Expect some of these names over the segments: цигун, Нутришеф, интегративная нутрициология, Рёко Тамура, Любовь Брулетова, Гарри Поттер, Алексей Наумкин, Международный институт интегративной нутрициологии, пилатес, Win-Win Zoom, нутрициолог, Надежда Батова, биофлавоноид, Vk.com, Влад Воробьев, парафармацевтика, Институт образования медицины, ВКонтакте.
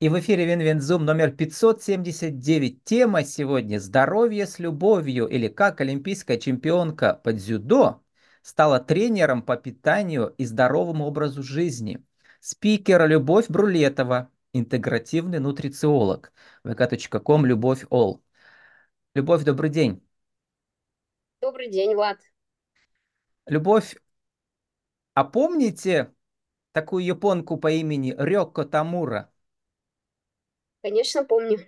И в эфире Win-Win Zoom номер 579. Тема сегодня «Здоровье с любовью» или «Как олимпийская чемпионка по дзюдо стала тренером по питанию и здоровому образу жизни». Спикер Любовь Брулетова, интегративный нутрициолог. vk.com, Любовь Ол. Любовь, добрый день. Добрый день, Влад. Любовь, а помните такую японку по имени Рёко Тамура? Конечно, помню.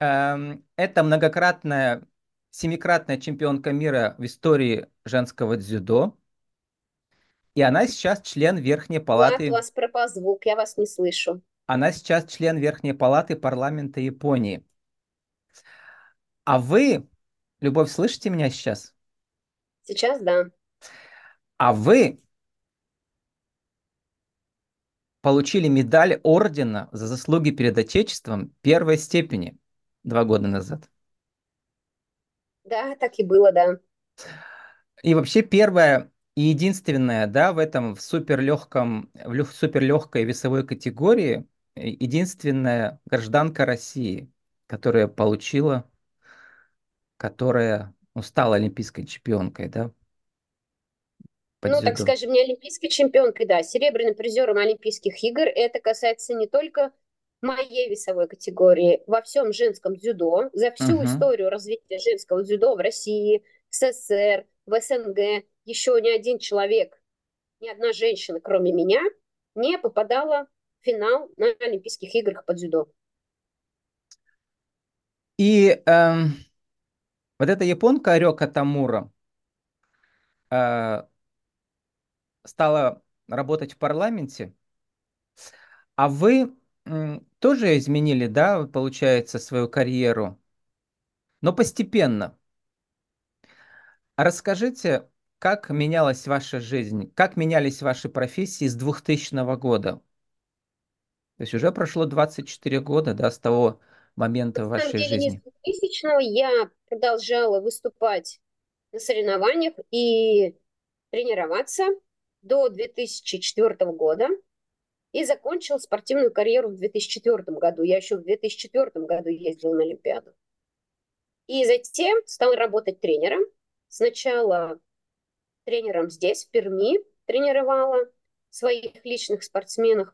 Это многократная, семикратная чемпионка мира в истории женского дзюдо. И она сейчас член Верхней Палаты... Влад, у вас пропал звук, я вас не слышу. Она сейчас член Верхней Палаты парламента Японии. А вы, Любовь, слышите меня сейчас? Сейчас, да. А вы... получили медаль ордена за заслуги перед Отечеством первой степени 2 года назад. Да, так и было, да. И вообще первая и единственная, да, в этом в суперлегкой весовой категории единственная гражданка России, которая получила, стала олимпийской чемпионкой, да. Ну, так скажем, не олимпийской чемпионкой, да, серебряным призером Олимпийских игр. Это касается не только моей весовой категории, во всем женском дзюдо, за всю историю развития женского дзюдо в России, в СССР, в СНГ. Еще ни один человек, ни одна женщина, кроме меня, не попадала в финал на Олимпийских играх по дзюдо. И вот эта японка Рёко Тамура стала работать в парламенте, а вы тоже изменили, да, получается, свою карьеру, но постепенно. Расскажите, как менялась ваша жизнь, как менялись ваши профессии с 2000 года? То есть уже прошло 24 года, да, с того момента вашей жизни. С 2000-го я продолжала выступать на соревнованиях и тренироваться до 2004 года и закончила спортивную карьеру в 2004 году. Я еще в 2004 году ездила на Олимпиаду. И затем стала работать тренером. Сначала тренером здесь, в Перми, тренировала своих личных спортсменов,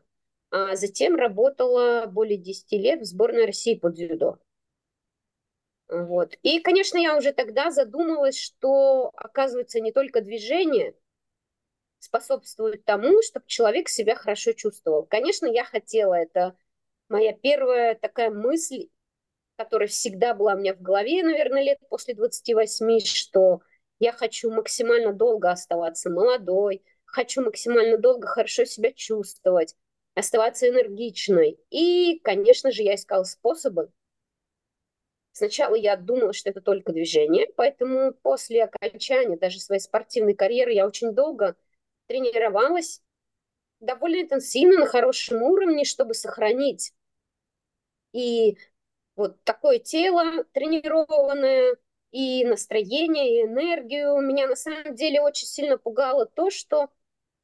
а затем работала более 10 лет в сборной России по дзюдо. Вот. И, конечно, я уже тогда задумалась, что, оказывается, не только движение способствует тому, чтобы человек себя хорошо чувствовал. Конечно, я хотела, это моя первая такая мысль, которая всегда была у меня в голове, наверное, лет после 28, что я хочу максимально долго оставаться молодой, хочу максимально долго хорошо себя чувствовать, оставаться энергичной. И, конечно же, я искала способы. Сначала я думала, что это только движение, поэтому после окончания даже своей спортивной карьеры я очень долго тренировалась довольно интенсивно, на хорошем уровне, чтобы сохранить и вот такое тело тренированное, и настроение, и энергию. Меня на самом деле очень сильно пугало то, что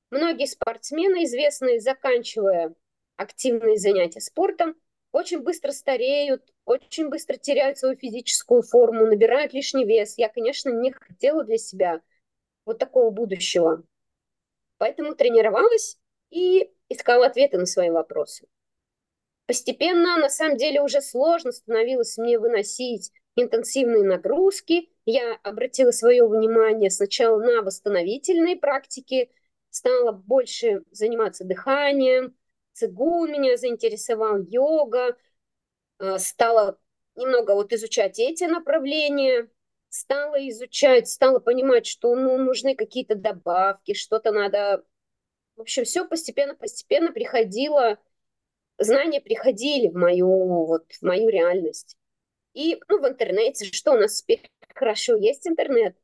многие спортсмены, известные, заканчивая активные занятия спортом, очень быстро стареют, очень быстро теряют свою физическую форму, набирают лишний вес. Я, конечно, не хотела для себя вот такого будущего. Поэтому тренировалась и искала ответы на свои вопросы. Постепенно, на самом деле, уже сложно становилось мне выносить интенсивные нагрузки. Я обратила свое внимание сначала на восстановительные практики, стала больше заниматься дыханием, цигун меня заинтересовал, йога, стала немного вот изучать эти направления. Стала изучать, стала понимать, что нужны какие-то добавки, что-то надо. В общем, все постепенно приходило, знания приходили в мою реальность. И в интернете, что у нас теперь хорошо есть интернет.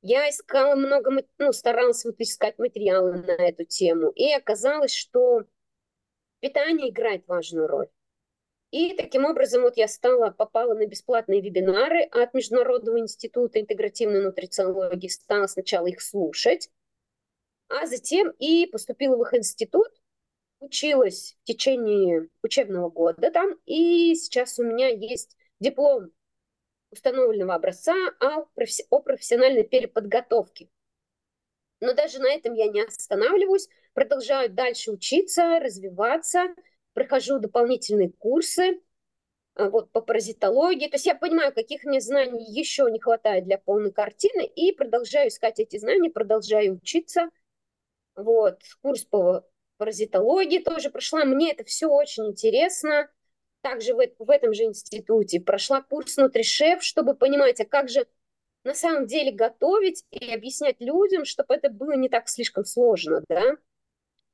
Я искала много, старалась искать материалы на эту тему. И оказалось, что питание играет важную роль. И таким образом я попала на бесплатные вебинары от Международного института интегративной нутрициологии. Стала сначала их слушать, а затем и поступила в их институт, училась в течение учебного года там, и сейчас у меня есть диплом установленного образца о профессиональной переподготовке. Но даже на этом я не останавливаюсь, продолжаю дальше учиться, развиваться, прохожу дополнительные курсы вот, по паразитологии. То есть я понимаю, каких мне знаний еще не хватает для полной картины, и продолжаю искать эти знания, продолжаю учиться. Вот, курс по паразитологии тоже прошла. Мне это все очень интересно. Также в этом же институте прошла курс «Нутришеф», чтобы понимать, а как же на самом деле готовить и объяснять людям, чтобы это было не так слишком сложно, да.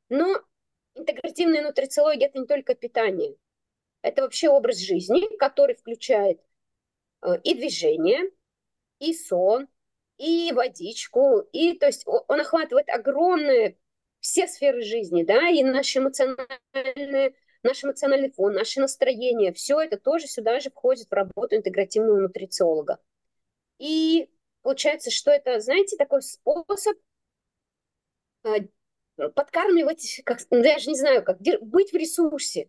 Но интегративная нутрициология – это не только питание. Это вообще образ жизни, который включает и движение, и сон, и водичку, и, то есть, он охватывает огромные все сферы жизни, да, и наш эмоциональный фон, наше настроение, все это тоже сюда же входит в работу интегративного нутрициолога. И получается, что это, знаете, такой способ подкармливать, как, даже не знаю, как быть в ресурсе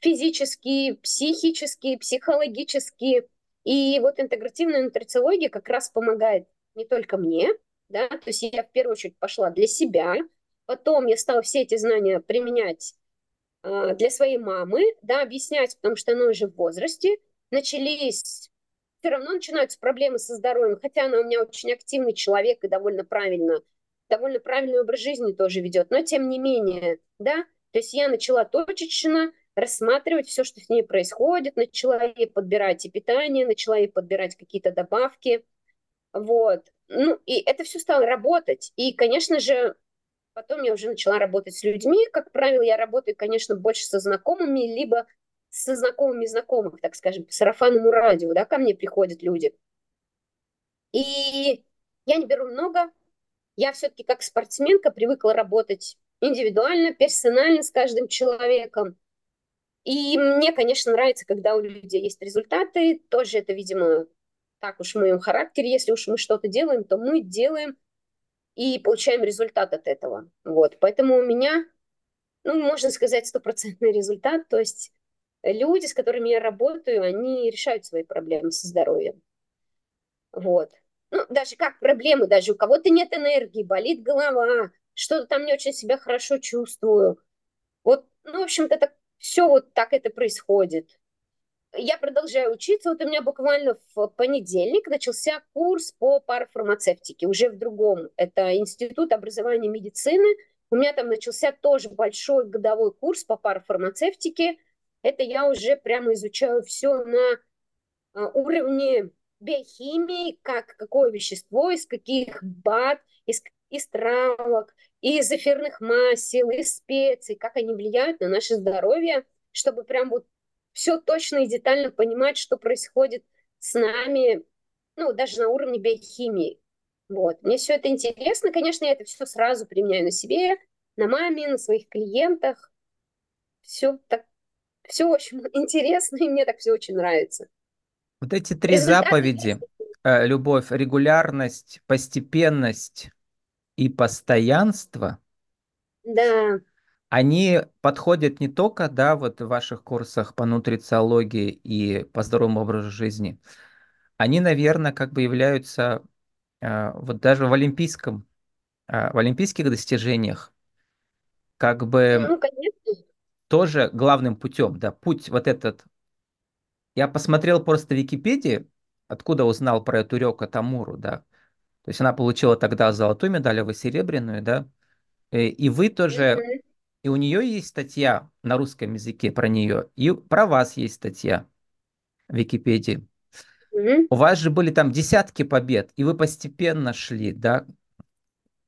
физически, психически, психологически. И вот интегративная нутрициология как раз помогает не только мне, да, то есть я в первую очередь пошла для себя, потом я стала все эти знания применять для своей мамы, да, объяснять, потому что она уже в возрасте, все равно начинаются проблемы со здоровьем, хотя она у меня очень активный человек и довольно правильный образ жизни тоже ведет, но тем не менее, да, то есть я начала точечно рассматривать все, что с ней происходит, начала ей подбирать и питание, начала ей подбирать какие-то добавки, вот, ну, и это все стало работать, и, конечно же, потом я уже начала работать с людьми, как правило, я работаю, конечно, больше со знакомыми, либо со знакомыми знакомых, так скажем, по сарафанному радио, да, ко мне приходят люди, и я не беру много. Я все-таки как спортсменка привыкла работать индивидуально, персонально с каждым человеком. И мне, конечно, нравится, когда у людей есть результаты. Тоже это, видимо, так уж в моем характере. Если уж мы что-то делаем, то мы делаем и получаем результат от этого. Вот. Поэтому у меня, ну, можно сказать, стопроцентный результат. То есть люди, с которыми я работаю, они решают свои проблемы со здоровьем. Вот. Ну, даже как проблемы, даже у кого-то нет энергии, болит голова, что-то там не очень себя хорошо чувствую. Вот, ну, в общем-то, так, все вот так это происходит. Я продолжаю учиться. Вот у меня буквально в понедельник начался курс по парафармацевтике, уже в другом. Это Институт образования медицины. У меня там начался тоже большой годовой курс по парафармацевтике. Это я уже прямо изучаю все на уровне биохимии, какое вещество, из каких бад, из травок, из эфирных масел, из специй, как они влияют на наше здоровье, чтобы прям вот все точно и детально понимать, что происходит с нами, ну, даже на уровне биохимии. Вот. Мне все это интересно, конечно, я это все сразу применяю на себе, на маме, на своих клиентах. Все очень интересно, и мне так все очень нравится. Вот эти три заповеди, любовь, регулярность, постепенность и постоянство, да, они подходят не только, да, вот в ваших курсах по нутрициологии и по здоровому образу жизни, они, наверное, как бы являются, вот даже в олимпийских достижениях, как бы тоже главным путем, да, путь вот этот. Я посмотрел просто Википедию, откуда узнал про эту Рёко Тамуру, да. То есть она получила тогда золотую медаль, а вы серебряную, да. И вы тоже, и у нее есть статья на русском языке про нее, и про вас есть статья в Википедии. У вас же были там десятки побед, и вы постепенно шли, да,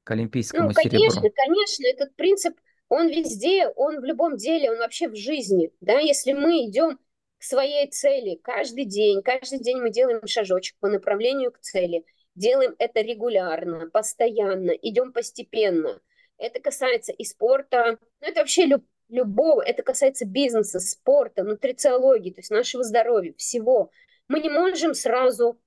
к олимпийскому серебру. Ну, конечно, конечно, этот принцип, он везде, он в любом деле, он вообще в жизни, да, если мы идем к своей цели. Каждый день мы делаем шажочек по направлению к цели. Делаем это регулярно, постоянно, идем постепенно. Это касается и спорта, ну, это вообще любого, это касается бизнеса, спорта, нутрициологии, то есть нашего здоровья, всего. Мы не можем сразу,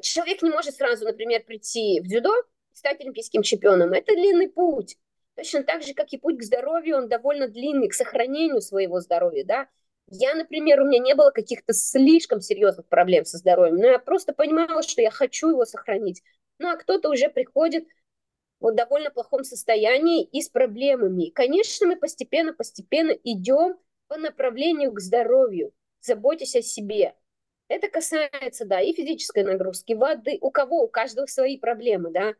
человек не может сразу, например, прийти в дзюдо и стать олимпийским чемпионом. Это длинный путь. Точно так же, как и путь к здоровью, он довольно длинный, к сохранению своего здоровья, да. Я, например, у меня не было каких-то слишком серьезных проблем со здоровьем, но я просто понимала, что я хочу его сохранить. Ну, а кто-то уже приходит в довольно плохом состоянии и с проблемами. И, конечно, мы постепенно идем по направлению к здоровью. Заботьтесь о себе. Это касается, да, и физической нагрузки, воды. У каждого свои проблемы, да.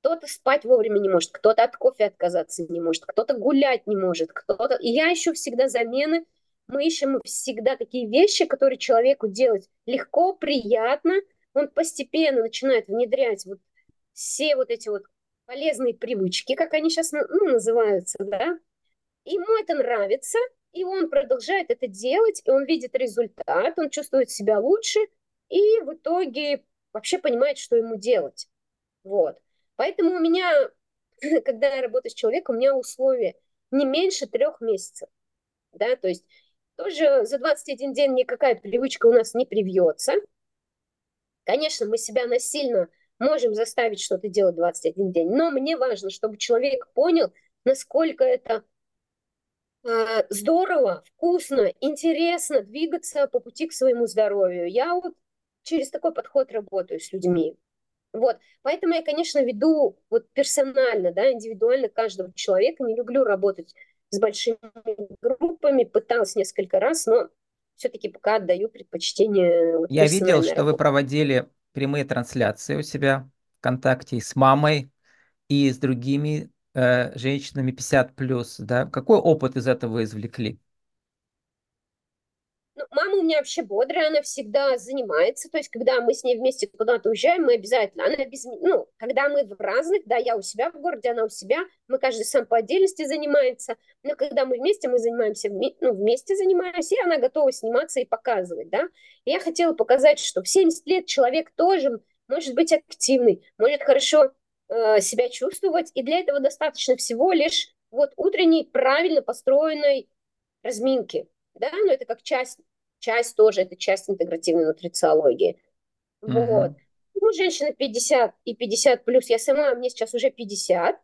Кто-то спать вовремя не может, кто-то от кофе отказаться не может, кто-то гулять не может, кто-то... И я ищу всегда замены. Мы ищем всегда такие вещи, которые человеку делать легко, приятно. Он постепенно начинает внедрять вот все вот эти вот полезные привычки, как они сейчас называются, да. Ему это нравится, и он продолжает это делать, и он видит результат, он чувствует себя лучше, и в итоге вообще понимает, что ему делать. Вот. Поэтому у меня, когда я работаю с человеком, у меня условия не меньше 3 месяцев. Да? То есть тоже за 21 день никакая привычка у нас не привьется. Конечно, мы себя насильно можем заставить что-то делать 21 день, но мне важно, чтобы человек понял, насколько это здорово, вкусно, интересно двигаться по пути к своему здоровью. Я вот через такой подход работаю с людьми. Вот, поэтому я, конечно, веду вот персонально, да, индивидуально каждого человека. Не люблю работать с большими группами, пыталась несколько раз, но все-таки пока отдаю предпочтение. Вот, я видел, что вы проводили прямые трансляции у себя в ВКонтакте и с мамой, и с другими женщинами 50+, да? Какой опыт из этого вы извлекли? Мама у меня вообще бодрая, она всегда занимается, то есть когда мы с ней вместе куда-то уезжаем, мы обязательно, когда мы в разных, да, я у себя в городе, она у себя, мы каждый сам по отдельности занимается, но когда мы вместе, мы занимаемся, вместе занимаемся, и она готова сниматься и показывать, да. И я хотела показать, что в 70 лет человек тоже может быть активный, может хорошо себя чувствовать, и для этого достаточно всего лишь вот утренней правильно построенной разминки, да, но это как часть тоже, это часть интегративной нутрициологии. Uh-huh. Вот. Ну, женщина 50 и 50+, я сама, мне сейчас уже 50,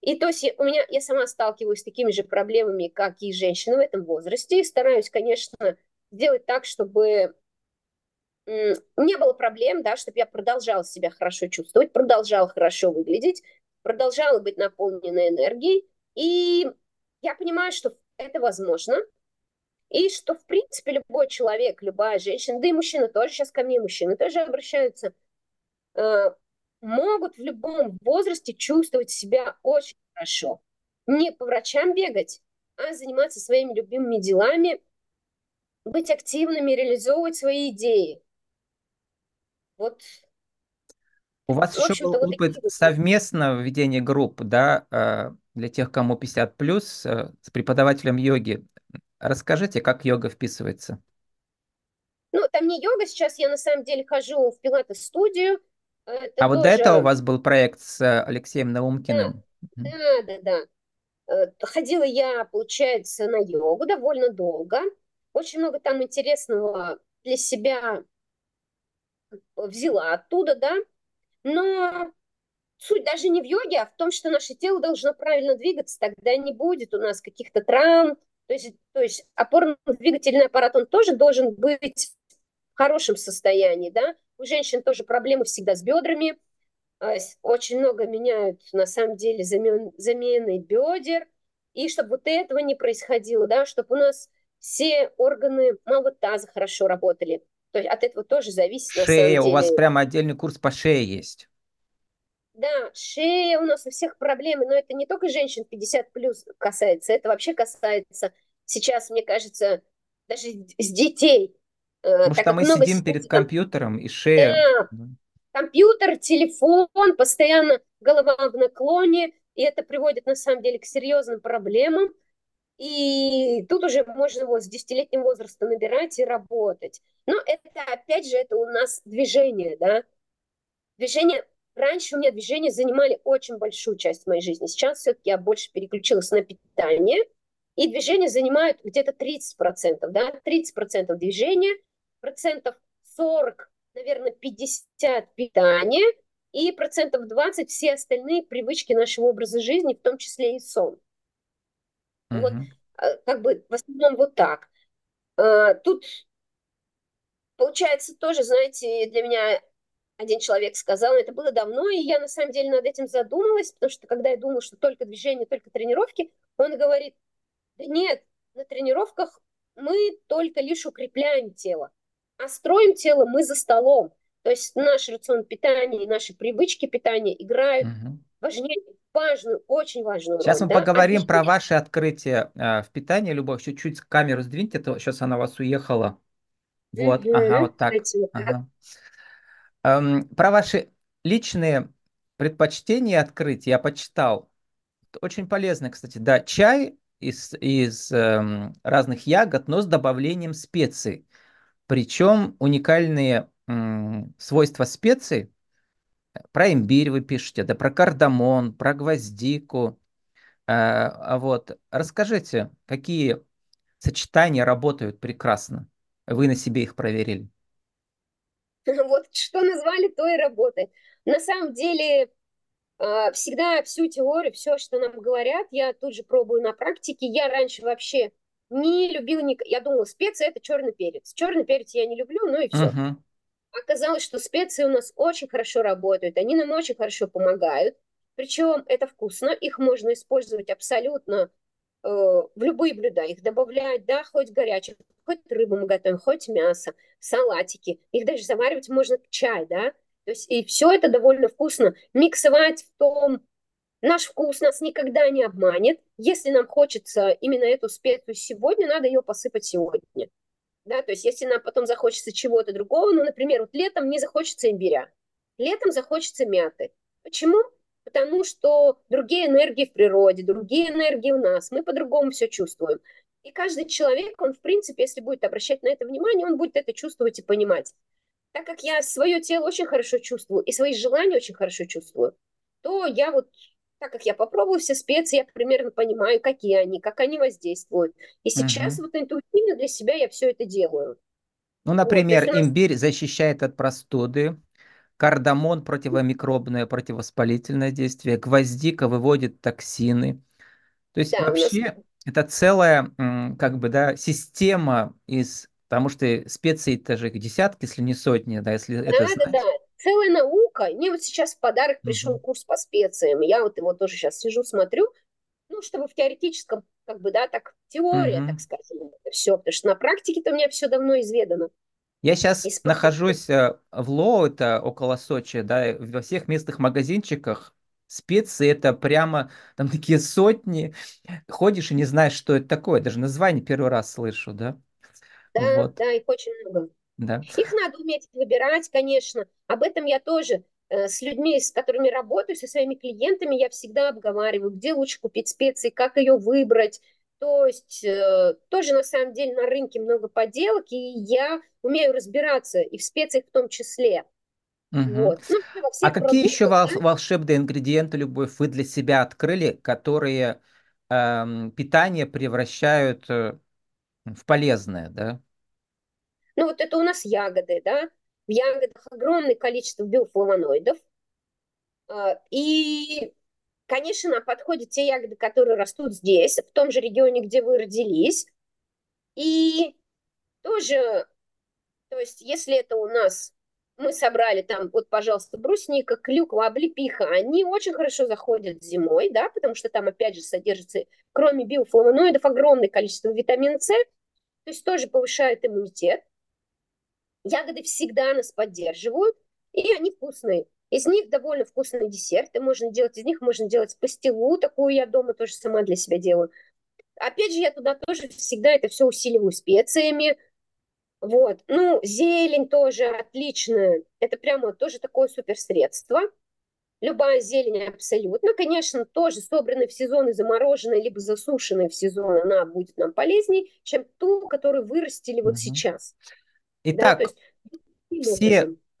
и то есть я сама сталкиваюсь с такими же проблемами, как и женщины в этом возрасте, и стараюсь, конечно, сделать так, чтобы не было проблем, да, чтобы я продолжала себя хорошо чувствовать, продолжала хорошо выглядеть, продолжала быть наполненной энергией, и я понимаю, что это возможно. И что, в принципе, любой человек, любая женщина, да и мужчина тоже, сейчас ко мне мужчины тоже обращаются, могут в любом возрасте чувствовать себя очень хорошо. Не по врачам бегать, а заниматься своими любимыми делами, быть активными, реализовывать свои идеи. Вот. У вас еще был опыт совместного ведения групп, да, для тех, кому 50+, с преподавателем йоги. Расскажите, как йога вписывается? Там не йога, сейчас я на самом деле хожу в пилатес-студию. А вот до этого у вас был проект с Алексеем Наумкиным. Да. Ходила я, получается, на йогу довольно долго. Очень много там интересного для себя взяла оттуда, да. Но суть даже не в йоге, а в том, что наше тело должно правильно двигаться, тогда не будет у нас каких-то травм. То есть опорно-двигательный аппарат, он тоже должен быть в хорошем состоянии, да. У женщин тоже проблемы всегда с бедрами. Очень много меняют, на самом деле, замены бедер. И чтобы вот этого не происходило, да, чтобы у нас все органы малого таза хорошо работали. То есть от этого тоже зависит, шея, на самом деле. У вас прямо отдельный курс по шее есть. Да, шея, у нас у всех проблемы, но это не только женщин 50+ касается, это вообще касается сейчас, мне кажется, даже с детей. Потому что мы сидим перед компьютером, и шея... Да. Компьютер, телефон, постоянно голова в наклоне, и это приводит на самом деле к серьезным проблемам. И тут уже можно вот с 10-летнего возраста набирать и работать. Но это, опять же, это у нас движение, да? Раньше у меня движения занимали очень большую часть моей жизни. Сейчас все-таки я больше переключилась на питание. И движения занимают где-то 30%. Да? 30% движения, процентов 40, наверное, 50 питания. и процентов 20 все остальные привычки нашего образа жизни, в том числе и сон. Mm-hmm. Вот, как бы в основном вот так. Тут получается тоже, знаете, для меня один человек сказал, это было давно, и я на самом деле над этим задумалась, потому что когда я думала, что только движение, только тренировки, он говорит, да нет, на тренировках мы только лишь укрепляем тело, а строим тело мы за столом. То есть наш рацион питания и наши привычки питания играют важную, очень важную роль. Сейчас мы поговорим про ваши открытия в питании. Любовь, чуть-чуть камеру сдвиньте, то сейчас она у вас уехала. Вот, ага, вот так. Ага. Про ваши личные предпочтения и открытия я почитал. Очень полезно, кстати. Да, чай из разных ягод, но с добавлением специй. Причем уникальные свойства специй. Про имбирь вы пишете, да, про кардамон, про гвоздику. Вот. Расскажите, какие сочетания работают прекрасно? Вы на себе их проверили. Вот что назвали, то и работает. На самом деле, всегда всю теорию, все, что нам говорят, я тут же пробую на практике. Я раньше вообще не любила, я думала, специи – это черный перец. Черный перец я не люблю, ну и все. Uh-huh. Оказалось, что специи у нас очень хорошо работают, они нам очень хорошо помогают. Причем это вкусно, их можно использовать абсолютно в любые блюда. Их добавляют, да, хоть горячих, хоть рыбу мы готовим, хоть мясо, салатики. Их даже заваривать можно в чай, да. То есть и все это довольно вкусно. Миксовать в том, наш вкус нас никогда не обманет. Если нам хочется именно эту специю сегодня, надо ее посыпать сегодня. Да, то есть если нам потом захочется чего-то другого, ну, например, вот летом не захочется имбиря, летом захочется мяты. Почему? Потому что другие энергии в природе, другие энергии у нас, мы по-другому все чувствуем. И каждый человек, он, в принципе, если будет обращать на это внимание, он будет это чувствовать и понимать. Так как я свое тело очень хорошо чувствую и свои желания очень хорошо чувствую, то я вот, так как я попробовала все специи, я примерно понимаю, какие они, как они воздействуют. И сейчас вот интуитивно для себя я все это делаю. Ну, например, вот, имбирь защищает от простуды, кардамон противомикробное, противовоспалительное действие, гвоздика выводит токсины. То есть да, вообще это целая, как бы, да, система из... Потому что специй-то же десятки, если не сотни, да, если это знать. Да. Целая наука. Мне вот сейчас в подарок пришел курс по специям. Я вот его тоже сейчас сижу, смотрю. Ну, чтобы в теоретическом, как бы, да, так, теория, так сказать, это все. Потому что на практике-то у меня все давно изведано. Я сейчас нахожусь в Лоу, это около Сочи, да, во всех местных магазинчиках. Специи, это прямо там такие сотни. Ходишь и не знаешь, что это такое. Даже название первый раз слышу, да. Да, вот. Да, их очень много. Да. Их надо уметь выбирать, конечно. Об этом я тоже с людьми, с которыми работаю, со своими клиентами, я всегда обговариваю, где лучше купить специи, как ее выбрать. То есть тоже, на самом деле, на рынке много поделок, и я умею разбираться, и в специях в том числе. Вот. Ну, а какие еще волшебные ингредиенты, Любовь, вы для себя открыли, которые питание превращают в полезное, да? Ну, вот это у нас ягоды, да. В ягодах огромное количество биофлавоноидов. И, конечно, нам подходят те ягоды, которые растут здесь, в том же регионе, где вы родились. И тоже, то есть, если это у нас, мы собрали там, вот, пожалуйста, брусника, клюква, облепиха, они очень хорошо заходят зимой, да, потому что там, опять же, содержится, кроме биофлавоноидов, огромное количество витамина С, то есть тоже повышает иммунитет. Ягоды всегда нас поддерживают, и они вкусные. Из них довольно вкусные десерты можно делать, из них можно делать пастилу, такую я дома тоже сама для себя делаю. Опять же, я туда тоже всегда это все усиливаю специями. Вот. Ну, зелень тоже отличная. Это прямо тоже такое суперсредство. Любая зелень абсолютно. Конечно, тоже собранная в сезон и замороженная, либо засушенная в сезон, она будет нам полезней, чем ту, которую вырастили вот сейчас. Итак, да, есть...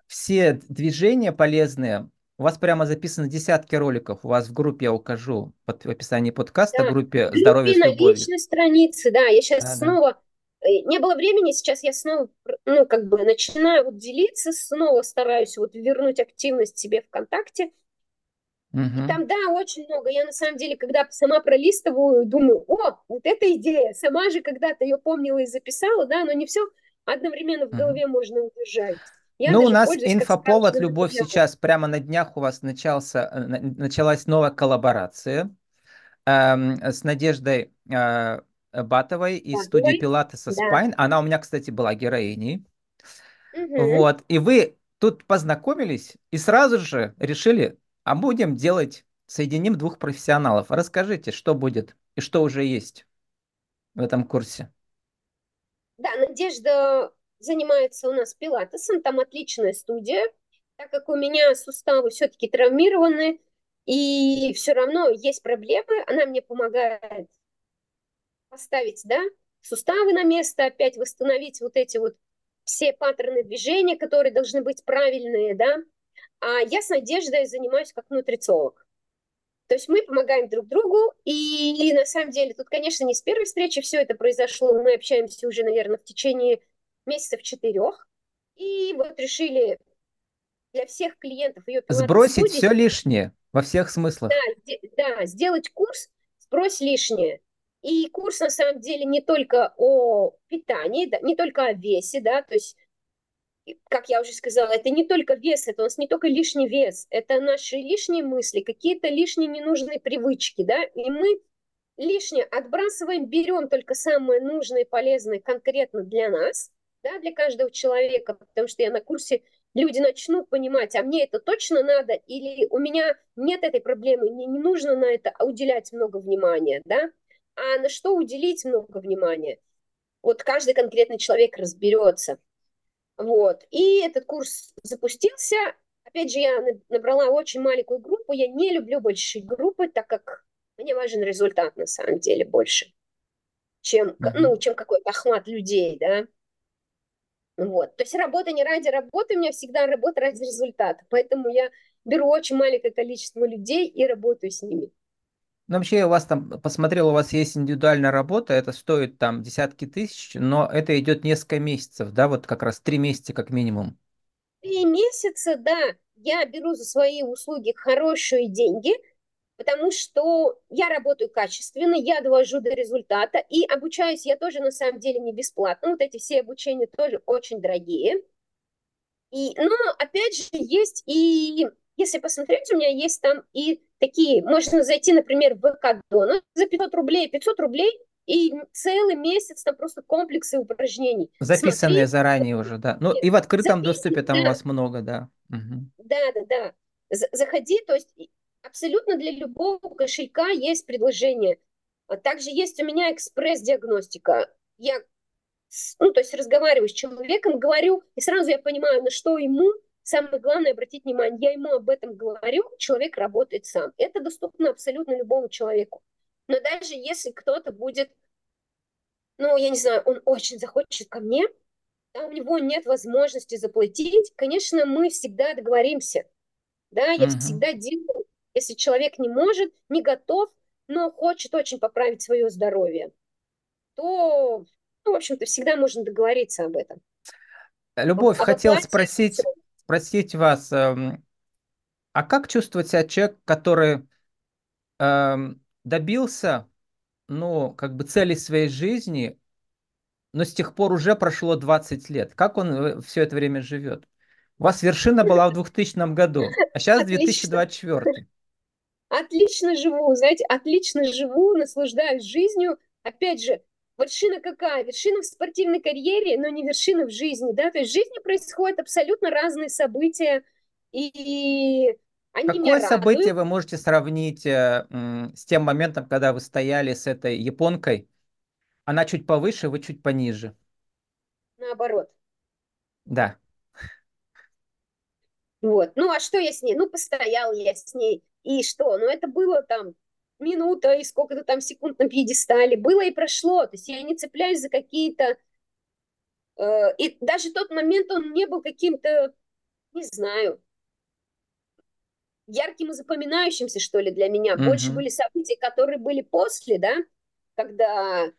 все движения полезные. У вас прямо записаны десятки роликов. У вас в группе, я укажу в описании подкаста, в группе «Здоровье с любовью». На личной странице, да, я сейчас снова... Не было времени, сейчас я снова, начинаю делиться, снова стараюсь вернуть активность себе ВКонтакте. И там, да, очень много. Я на самом деле, когда сама пролистываю, думаю, вот эта идея, сама же когда-то ее помнила и записала, да, но не все одновременно в голове можно удержать. У нас инфоповод, Любовь, сейчас прямо на днях у вас началась новая коллаборация с Надеждой Батовой из студии Пилатеса Spine. Она у меня, кстати, была героиней. Вот. И вы тут познакомились и сразу же решили, будем делать, соединим двух профессионалов. Расскажите, что будет и что уже есть в этом курсе. Да, Надежда занимается у нас пилатесом, там отличная студия, так как у меня суставы все-таки травмированы, и все равно есть проблемы, она мне помогает поставить, суставы на место, опять восстановить все паттерны движения, которые должны быть правильные, А я с Надеждой занимаюсь как нутрициолог. То есть мы помогаем друг другу, и на самом деле тут, конечно, не с первой встречи все это произошло, мы общаемся уже, наверное, в течение месяцев 4, и решили для всех клиентов ее сбросить все лишнее во всех смыслах. Да, сделать курс «Сбрось лишнее». И курс, на самом деле, не только о питании, не только о весе, то есть, как я уже сказала, это не только вес, это у нас не только лишний вес, это наши лишние мысли, какие-то лишние ненужные привычки, и мы лишнее отбрасываем, берем только самые нужные, полезные конкретно для нас, для каждого человека, потому что я на курсе, люди начнут понимать, а мне это точно надо, или у меня нет этой проблемы, мне не нужно на это уделять много внимания, а на что уделить много внимания, каждый конкретный человек разберется. И этот курс запустился. Опять же, я набрала очень маленькую группу. Я не люблю большие группы, так как мне важен результат, на самом деле, больше, чем, чем какой-то охват людей, То есть работа не ради работы, у меня всегда работа ради результата. Поэтому я беру очень маленькое количество людей и работаю с ними. Ну, вообще, у вас там, посмотрел, у вас есть индивидуальная работа, это стоит там десятки тысяч, но это идет несколько месяцев, как раз 3 месяца как минимум. 3 месяца, я беру за свои услуги хорошие деньги, потому что я работаю качественно, я довожу до результата, и обучаюсь я тоже, на самом деле, не бесплатно, эти все обучения тоже очень дорогие. Но, опять же, есть и... Если посмотреть, у меня есть там и такие, можно зайти, например, в ВК-донор за 500 рублей, и целый месяц там просто комплексы упражнений. Записанные заранее уже, и в открытом доступе там у вас много, Заходи, то есть абсолютно для любого кошелька есть предложение. Также есть у меня экспресс-диагностика. Я, то есть разговариваю с человеком, говорю, и сразу я понимаю, на что ему. Самое главное, обратить внимание, я ему об этом говорю, человек работает сам. Это доступно абсолютно любому человеку. Но даже если кто-то будет, я не знаю, он очень захочет ко мне, а у него нет возможности заплатить, конечно, мы всегда договоримся. Я всегда делаю, если человек не может, не готов, но хочет очень поправить свое здоровье, то, в общем-то, всегда можно договориться об этом. Любовь, хотела спросить вас, а как чувствует себя человек, который добился, цели своей жизни, но с тех пор уже прошло 20 лет? Как он все это время живет? У вас вершина была в 2000 году, а сейчас 2024. Отлично живу, отлично живу, наслаждаюсь жизнью. Опять же, вершина какая? Вершина в спортивной карьере, но не вершина в жизни, То есть в жизни происходят абсолютно разные события, и они меня радуют. Какое событие вы можете сравнить с тем моментом, когда вы стояли с этой японкой? Она чуть повыше, вы чуть пониже. Наоборот. Да. А что я с ней? Постояла я с ней, и что? Это было там... минута и сколько-то там секунд на пьедестале. Было и прошло. То есть я не цепляюсь за какие-то... и даже тот момент, он не был каким-то, не знаю, ярким и запоминающимся, что ли, для меня. Больше были события, которые были после, когда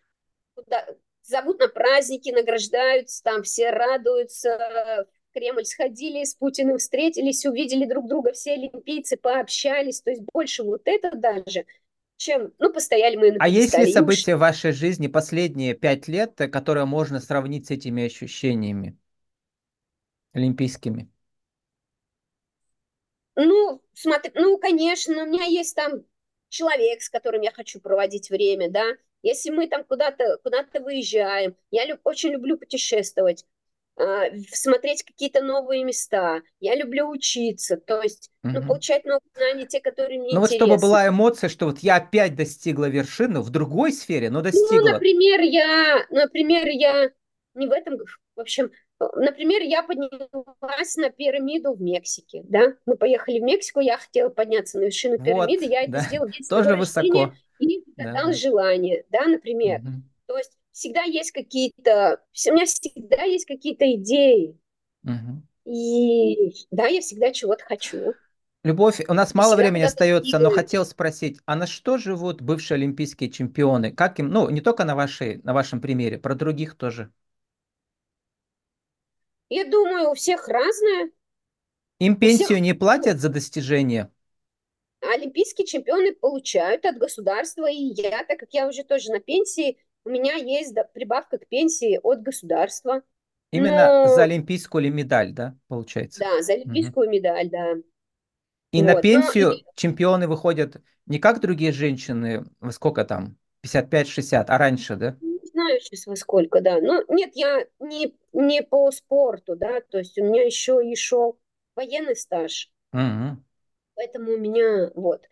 зовут на праздники, награждаются, там все радуются. В Кремль сходили, с Путиным встретились, увидели друг друга, все олимпийцы пообщались. То есть больше вот это даже, чем, ну, постояли мы на представлении. А есть ли события в вашей жизни последние 5 лет, которые можно сравнить с этими ощущениями олимпийскими? Ну, смотри, ну, конечно, у меня есть там человек, с которым я хочу проводить время, да. Если мы там куда-то выезжаем, я очень люблю путешествовать, смотреть какие-то новые места, я люблю учиться, то есть ну, получать новые знания, те, которые мне интересны. Ну вот чтобы была эмоция, что вот я опять достигла вершину в другой сфере, но достигла. Ну, например, я не в этом, в общем, например, я поднялась на пирамиду в Мексике, да, мы поехали в Мексику, я хотела подняться на вершину пирамиды, вот, я это сделала в тоже высоко. И загадал желание, да, например. То есть всегда есть какие-то... У меня всегда есть какие-то идеи. И да, я всегда чего-то хочу. Любовь, у нас мало времени остается, но хотел спросить, а на что живут бывшие олимпийские чемпионы? Как им, ну, не только на вашем примере, про других тоже. Я думаю, у всех разное. Им пенсию не платят за достижения? Олимпийские чемпионы получают от государства, и я, так как я уже тоже на пенсии, у меня есть прибавка к пенсии от государства. Именно за олимпийскую медаль, да, получается? Да, за олимпийскую медаль, да. И вот. На пенсию чемпионы выходят не как другие женщины, во сколько там, 55-60, а раньше, да? Не знаю сейчас во сколько, да. Ну, нет, я не по спорту, да, то есть у меня еще военный стаж. Поэтому у меня вот.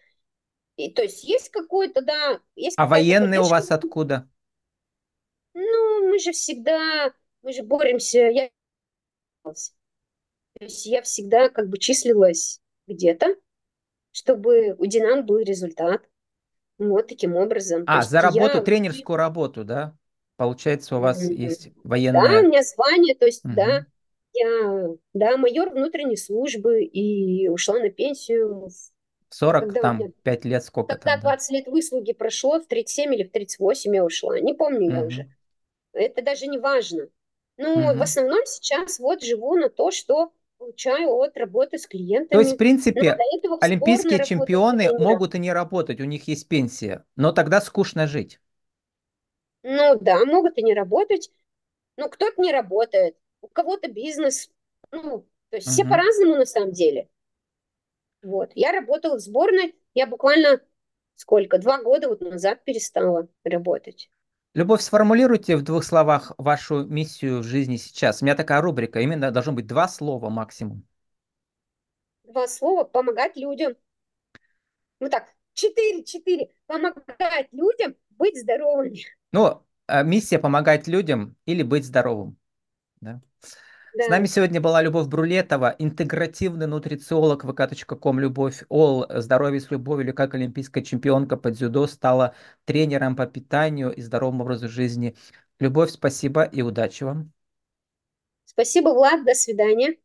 И, то есть есть какой-то, да... Есть а военные у вас откуда? Ну, мы же всегда... Мы же боремся. То есть я всегда как бы числилась где-то, чтобы у «Динам» был результат. Вот таким образом. А, за работу, тренерскую работу, да? Получается, у вас есть военные... Да, у меня звание, то есть, да. Я, да, майор внутренней службы и ушла на пенсию. 45 лет сколько? Когда 20 лет выслуги прошло, в 37 или в 38 я ушла. Не помню я уже. Это даже не важно. Но в основном сейчас вот живу на то, что получаю от работы с клиентами. То есть, в принципе, олимпийские чемпионы могут и не работать, у них есть пенсия, но тогда скучно жить. Ну да, могут и не работать, но кто-то не работает. У кого-то бизнес, ну, то есть все по-разному на самом деле. Вот, я работала в сборной, я буквально 2 года вот назад перестала работать. Любовь, сформулируйте в 2 словах вашу миссию в жизни сейчас. У меня такая рубрика, именно должно быть 2 слова максимум. 2 слова, помогать людям. Ну так, 4, помогать людям быть здоровыми. Ну, миссия помогать людям или быть здоровым. Да. Да. С нами сегодня была Любовь Брулетова, интегративный нутрициолог vk.com. Любовь, ол, здоровье с любовью, или как олимпийская чемпионка по дзюдо стала тренером по питанию и здоровому образу жизни. Любовь, спасибо и удачи вам. Спасибо, Влад, до свидания.